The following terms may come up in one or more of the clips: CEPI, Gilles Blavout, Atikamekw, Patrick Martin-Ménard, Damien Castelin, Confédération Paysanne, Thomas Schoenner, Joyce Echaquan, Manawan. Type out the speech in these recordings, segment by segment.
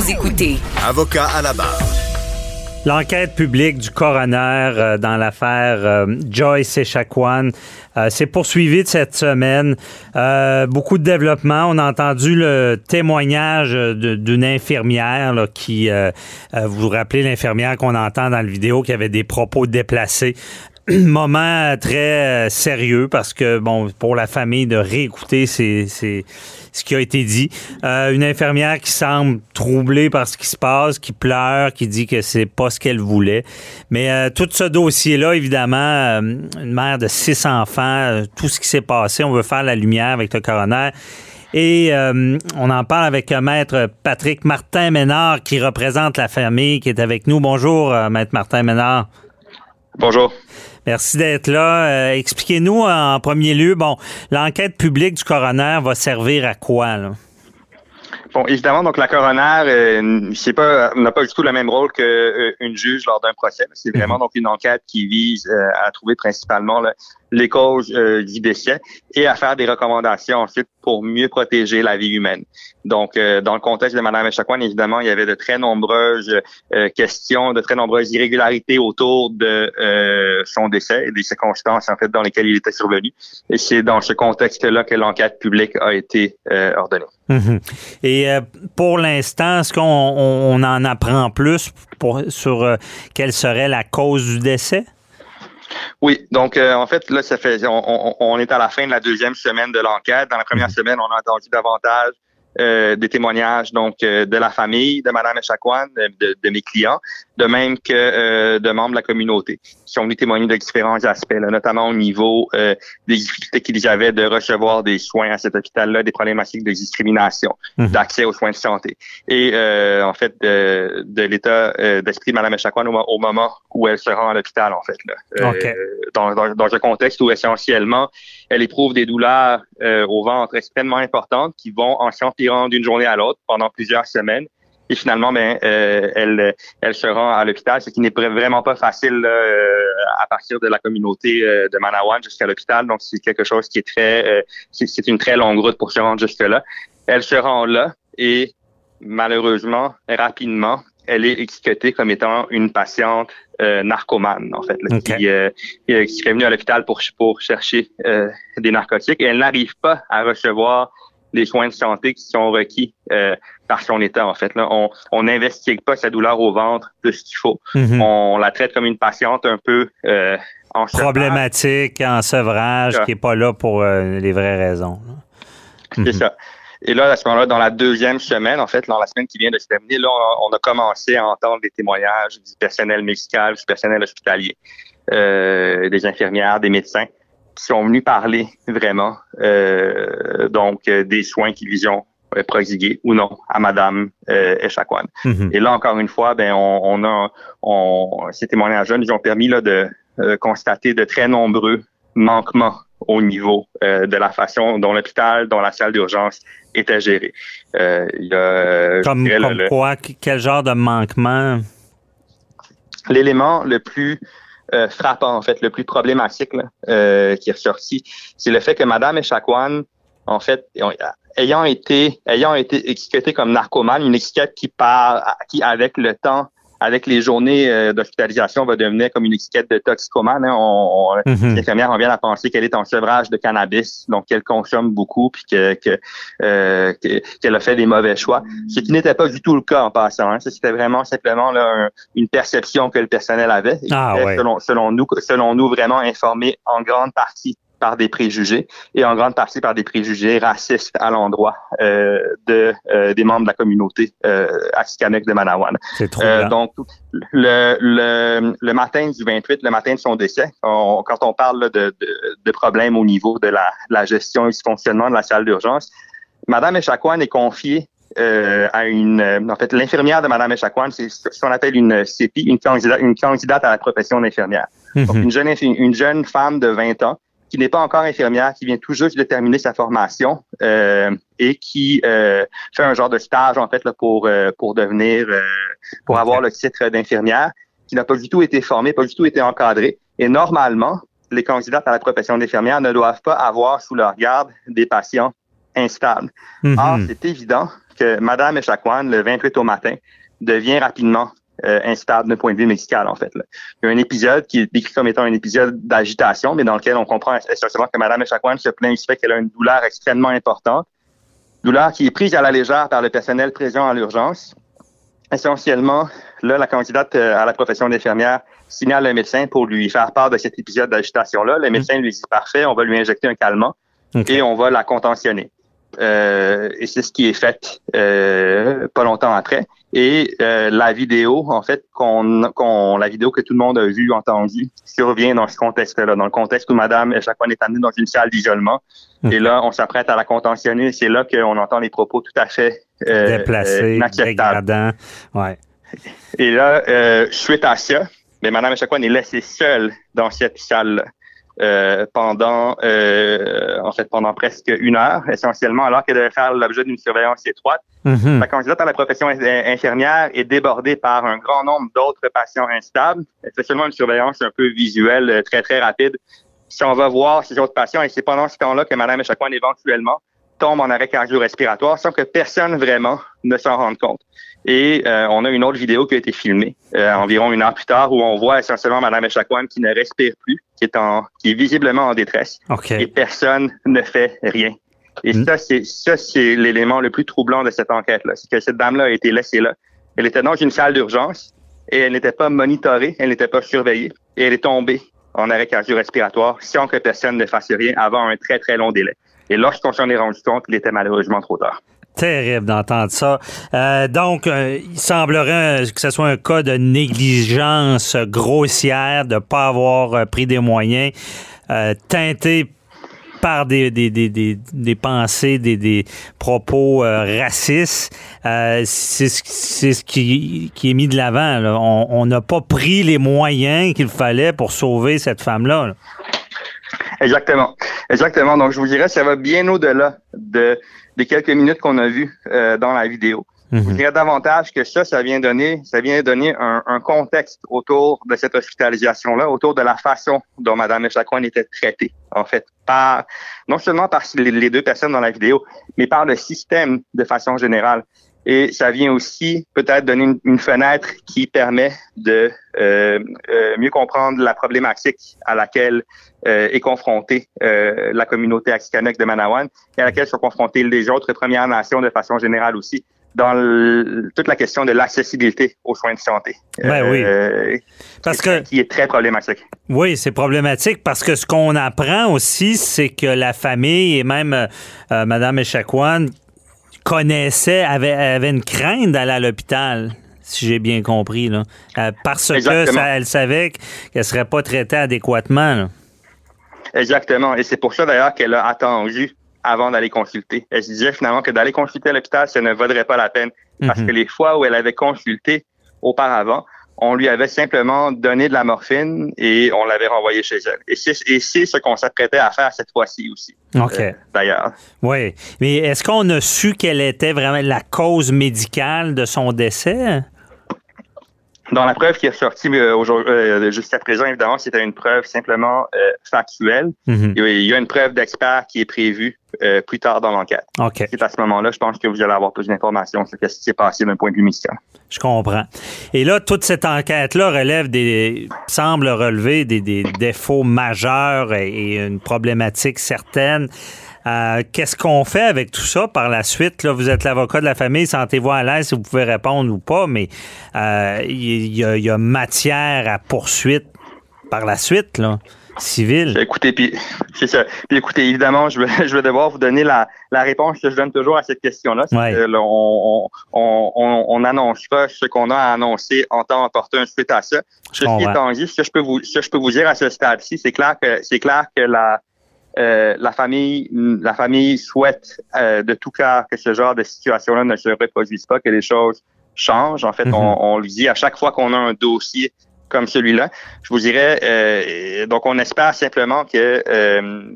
Vous écoutez Avocat à la barre. L'enquête publique du coroner dans l'affaire Joyce Echaquan s'est poursuivie de cette semaine. Beaucoup de développements. On a entendu le témoignage d'une infirmière là, qui, vous vous rappelez l'infirmière qu'on entend dans la vidéo qui avait des propos déplacés. Moment très sérieux parce que, bon, pour la famille de réécouter c'est ce qui a été dit. Une infirmière qui semble troublée par ce qui se passe, qui pleure, qui dit que c'est pas ce qu'elle voulait. Mais tout ce dossier-là, évidemment, une mère de 6 enfants, tout ce qui s'est passé, on veut faire la lumière avec le coroner. Et on en parle avec Maître Patrick Martin-Ménard qui représente la famille, qui est avec nous. Bonjour, Maître Martin-Ménard. Bonjour. Merci d'être là. Expliquez-nous en premier lieu, bon, l'enquête publique du coroner va servir à quoi, là? Bon, évidemment, donc la coroner n'a pas du tout le même rôle qu'une juge lors d'un procès. C'est vraiment donc une enquête qui vise à trouver principalement les causes du décès et à faire des recommandations ensuite pour mieux protéger la vie humaine. Donc, dans le contexte de Mme Echaquan, évidemment, il y avait de très nombreuses questions, de très nombreuses irrégularités autour de son décès et des circonstances en fait dans lesquelles il était survenu. Et c'est dans ce contexte-là que l'enquête publique a été ordonnée. Mm-hmm. Et pour l'instant, est-ce qu'on en apprend plus sur quelle serait la cause du décès? Oui, donc en fait, là, ça fait on est à la fin de la 2e semaine de l'enquête. Dans la 1re semaine, on a entendu davantage des témoignages donc de la famille de Mme Echaquan, de mes clients, de même que de membres de la communauté qui sont venus témoigner de différents aspects, là, notamment au niveau des difficultés qu'ils avaient de recevoir des soins à cet hôpital-là, des problématiques de discrimination, d'accès aux soins de santé. Et en fait, de l'état d'esprit de Mme Echaquan au moment où elle se rend à l'hôpital, en fait, là, okay. Dans un contexte où essentiellement, elle éprouve des douleurs au ventre extrêmement importantes qui vont en s'empirer d'une journée à l'autre pendant plusieurs semaines. Et finalement, elle se rend à l'hôpital, ce qui n'est vraiment pas facile à partir de la communauté de Manawan jusqu'à l'hôpital. Donc, c'est quelque chose qui est c'est une très longue route pour se rendre jusque-là. Elle se rend là et malheureusement, rapidement, elle est étiquetée comme étant une patiente narcomane, en fait, là, okay. Qui serait venue à l'hôpital pour chercher des narcotiques. Et elle n'arrive pas à recevoir les soins de santé qui sont requis par son état, en fait. Là, on n'investigue pas sa douleur au ventre de ce qu'il faut. Mm-hmm. On la traite comme une patiente un peu en sevrage. Problématique, en sevrage, qui n'est pas là pour les vraies raisons. C'est ça. Et là, à ce moment-là, dans la 2e semaine, en fait, dans la semaine qui vient de se terminer, là, on a commencé à entendre des témoignages du personnel médical, du personnel hospitalier, des infirmières, des médecins, qui sont venus parler vraiment des soins qu'ils ont prodigués ou non à Mme Echaquan. Mm-hmm. Et là, encore une fois, ces témoignages-là nous ont permis là, de constater de très nombreux manquements au niveau de la façon dont l'hôpital, dont la salle d'urgence était gérée. Quel genre de manquement? L'élément le plus frappant, en fait, le plus problématique là, qui est ressorti, c'est le fait que Mme Echaquan, en fait, ayant été étiquetée comme narcomane, une étiquette qui avec le temps, avec les journées d'hospitalisation, va devenir comme une étiquette de toxicomane. Hein. L'infirmière, on vient à penser qu'elle est en sevrage de cannabis, donc qu'elle consomme beaucoup, puis qu'elle a fait des mauvais choix. Ce qui n'était pas du tout le cas en passant. Hein. Ça, c'était vraiment simplement là, une perception que le personnel avait. Selon nous, vraiment informé en grande partie par des préjugés et en grande partie par des préjugés racistes à l'endroit des membres de la communauté Atikamekw de Manawan. C'est trop bien. Donc, le matin du 28, le matin de son décès, quand on parle là, de problèmes au niveau de la gestion et du fonctionnement de la salle d'urgence, Mme Echaquan est confiée l'infirmière de Mme Echaquan, c'est ce qu'on appelle une CEPI, une candidate à la profession d'infirmière. Mm-hmm. Donc, une jeune femme de 20 ans qui n'est pas encore infirmière, qui vient tout juste de terminer sa formation et qui fait un genre de stage en fait là, pour avoir le titre d'infirmière, qui n'a pas du tout été formée, pas du tout été encadrée. Et normalement, les candidats à la profession d'infirmière ne doivent pas avoir sous leur garde des patients instables. Mm-hmm. Or, c'est évident que Madame Echaquan, le 28 au matin, devient rapidement instable d'un point de vue médical, en fait. Là. Il y a un épisode qui est décrit comme étant un épisode d'agitation, mais dans lequel on comprend essentiellement que Madame Echaquan se plaint du fait qu'elle a une douleur extrêmement importante, douleur qui est prise à la légère par le personnel présent à l'urgence. Essentiellement, là, la candidate à la profession d'infirmière signale le médecin pour lui faire part de cet épisode d'agitation-là. Le médecin lui dit « Parfait, on va lui injecter un calmant et on va la contentionner ». Et c'est ce qui est fait pas longtemps après. Et la vidéo, en fait, la vidéo que tout le monde a vue, entendue, survient dans ce contexte-là, dans le contexte où Madame Echaquan est amenée dans une salle d'isolement. Et là, on s'apprête à la contentionner. C'est là qu'on entend les propos tout à fait déplacés, inacceptables, dégradants. Ouais. Et là, suite à ça, mais Madame Echaquan est laissée seule dans cette salle-là. Pendant presque une heure, essentiellement, alors qu'elle devait faire l'objet d'une surveillance étroite. La candidate à la profession infirmière est débordée par un grand nombre d'autres patients instables. C'est seulement une surveillance un peu visuelle, très, très rapide. Si on va voir ces autres patients, et c'est pendant ce temps-là que Mme Echaquan, éventuellement, tombe en arrêt cardio-respiratoire sans que personne vraiment ne s'en rende compte. Et on a une autre vidéo qui a été filmée environ une heure plus tard où on voit essentiellement Mme Echaquan qui ne respire plus, qui est visiblement en détresse et personne ne fait rien. Et ça, c'est l'élément le plus troublant de cette enquête-là. C'est que cette dame-là a été laissée là. Elle était dans une salle d'urgence et elle n'était pas monitorée, elle n'était pas surveillée et elle est tombée en arrêt cardio-respiratoire sans que personne ne fasse rien avant un très, très long délai. Et lorsqu'on s'en est rendu compte, il était malheureusement trop tard. Terrible d'entendre ça. Donc, il semblerait que ce soit un cas de négligence grossière, de ne pas avoir pris des moyens, teinté par des pensées, des propos racistes. C'est ce qui est mis de l'avant. Là. On n'a pas pris les moyens qu'il fallait pour sauver cette femme-là. Là. Exactement. Donc, je vous dirais, ça va bien au-delà des quelques minutes qu'on a vues dans la vidéo. Je vous dirais davantage que ça vient donner un contexte autour de cette hospitalisation-là, autour de la façon dont Mme Echaquan était traitée, en fait, non seulement par les deux personnes dans la vidéo, mais par le système de façon générale. Et ça vient aussi peut-être donner une fenêtre qui permet de mieux comprendre la problématique à laquelle est confrontée la communauté Atikamekw de Manawan et à laquelle sont confrontées les autres Premières Nations de façon générale aussi dans toute la question de l'accessibilité aux soins de santé. Oui. Qui est très problématique. Oui, c'est problématique parce que ce qu'on apprend aussi, c'est que la famille et même Mme Echaquan avait une crainte d'aller à l'hôpital, si j'ai bien compris, là, parce que elle savait qu'elle serait pas traitée adéquatement. Là. Exactement, et c'est pour ça d'ailleurs qu'elle a attendu avant d'aller consulter. Elle se disait finalement que d'aller consulter à l'hôpital, ça ne vaudrait pas la peine, parce que les fois où elle avait consulté auparavant, on lui avait simplement donné de la morphine et on l'avait renvoyé chez elle. Et c'est ce qu'on s'apprêtait à faire cette fois-ci aussi. OK. D'ailleurs. Oui. Mais est-ce qu'on a su quelle était vraiment la cause médicale de son décès? Dans la preuve qui est sortie jusqu'à présent, évidemment, c'était une preuve simplement factuelle. Il y a une preuve d'expert qui est prévue plus tard dans l'enquête. Okay. C'est à ce moment-là, je pense que vous allez avoir plus d'informations sur ce qui s'est passé d'un point de vue médical. Je comprends. Et là, toute cette enquête-là semble relever des défauts majeurs et une problématique certaine. Qu'est-ce qu'on fait avec tout ça par la suite? Là, vous êtes l'avocat de la famille, sentez-vous à l'aise si vous pouvez répondre ou pas, mais il y a matière à poursuite par la suite, là, civile. Écoutez, puis c'est ça. Puis écoutez, évidemment, je vais devoir vous donner la réponse que je donne toujours à cette question-là. Ouais. On n'annonce pas ce qu'on a à annoncer en temps opportun suite à ça. Ceci étant dit, ce que je peux vous dire à ce stade-ci, c'est clair que la famille souhaite de tout cœur que ce genre de situation-là ne se reproduise pas, que les choses changent. En fait, on lui dit à chaque fois qu'on a un dossier comme celui-là, je vous dirais, donc on espère simplement que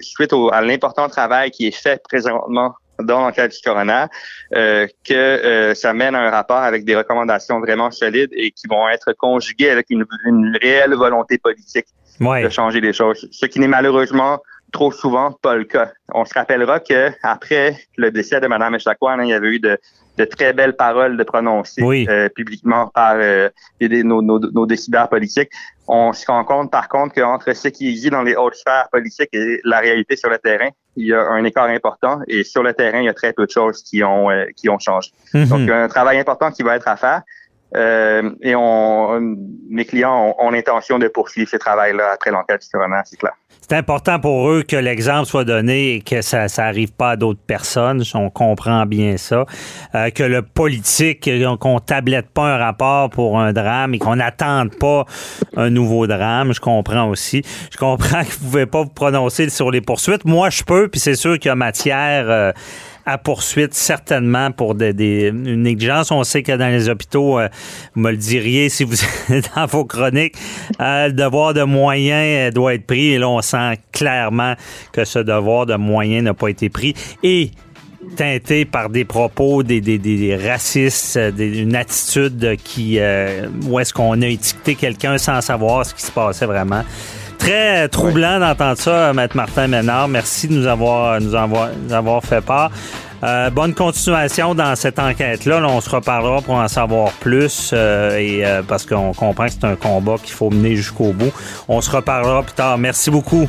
suite à l'important travail qui est fait présentement dans l'enquête du coroner, que ça mène à un rapport avec des recommandations vraiment solides et qui vont être conjuguées avec une réelle volonté politique de changer les choses. Ce qui n'est malheureusement trop souvent pas le cas. On se rappellera qu'après le décès de Mme Echaquan, il y avait eu de très belles paroles de prononcer publiquement par nos décideurs politiques. On se rend compte, par contre, qu'entre ce qui existe dans les hautes sphères politiques et la réalité sur le terrain, il y a un écart important et sur le terrain, il y a très peu de choses qui ont changé. Mm-hmm. Donc, il y a un travail important qui va être à faire. Mes clients ont l'intention de poursuivre ce travail-là après l'enquête du coroner, c'est clair. C'est important pour eux que l'exemple soit donné et que ça n'arrive pas à d'autres personnes. On comprend bien ça. Que le politique, qu'on tablette pas un rapport pour un drame et qu'on n'attende pas un nouveau drame. Je comprends aussi. Je comprends que vous ne pouvez pas vous prononcer sur les poursuites. Moi, je peux, puis c'est sûr qu'il y a matière... à poursuite, certainement, pour une négligence. On sait que dans les hôpitaux, vous me le diriez si vous êtes dans vos chroniques, le devoir de moyens doit être pris. Et là, on sent clairement que ce devoir de moyens n'a pas été pris et teinté par des propos, des racistes, une attitude qui... où est-ce qu'on a étiqueté quelqu'un sans savoir ce qui se passait vraiment. Très troublant d'entendre ça, M. Martin-Ménard. Merci de nous avoir fait part. Bonne continuation dans cette enquête-là. Là, on se reparlera pour en savoir plus parce qu'on comprend que c'est un combat qu'il faut mener jusqu'au bout. On se reparlera plus tard. Merci beaucoup.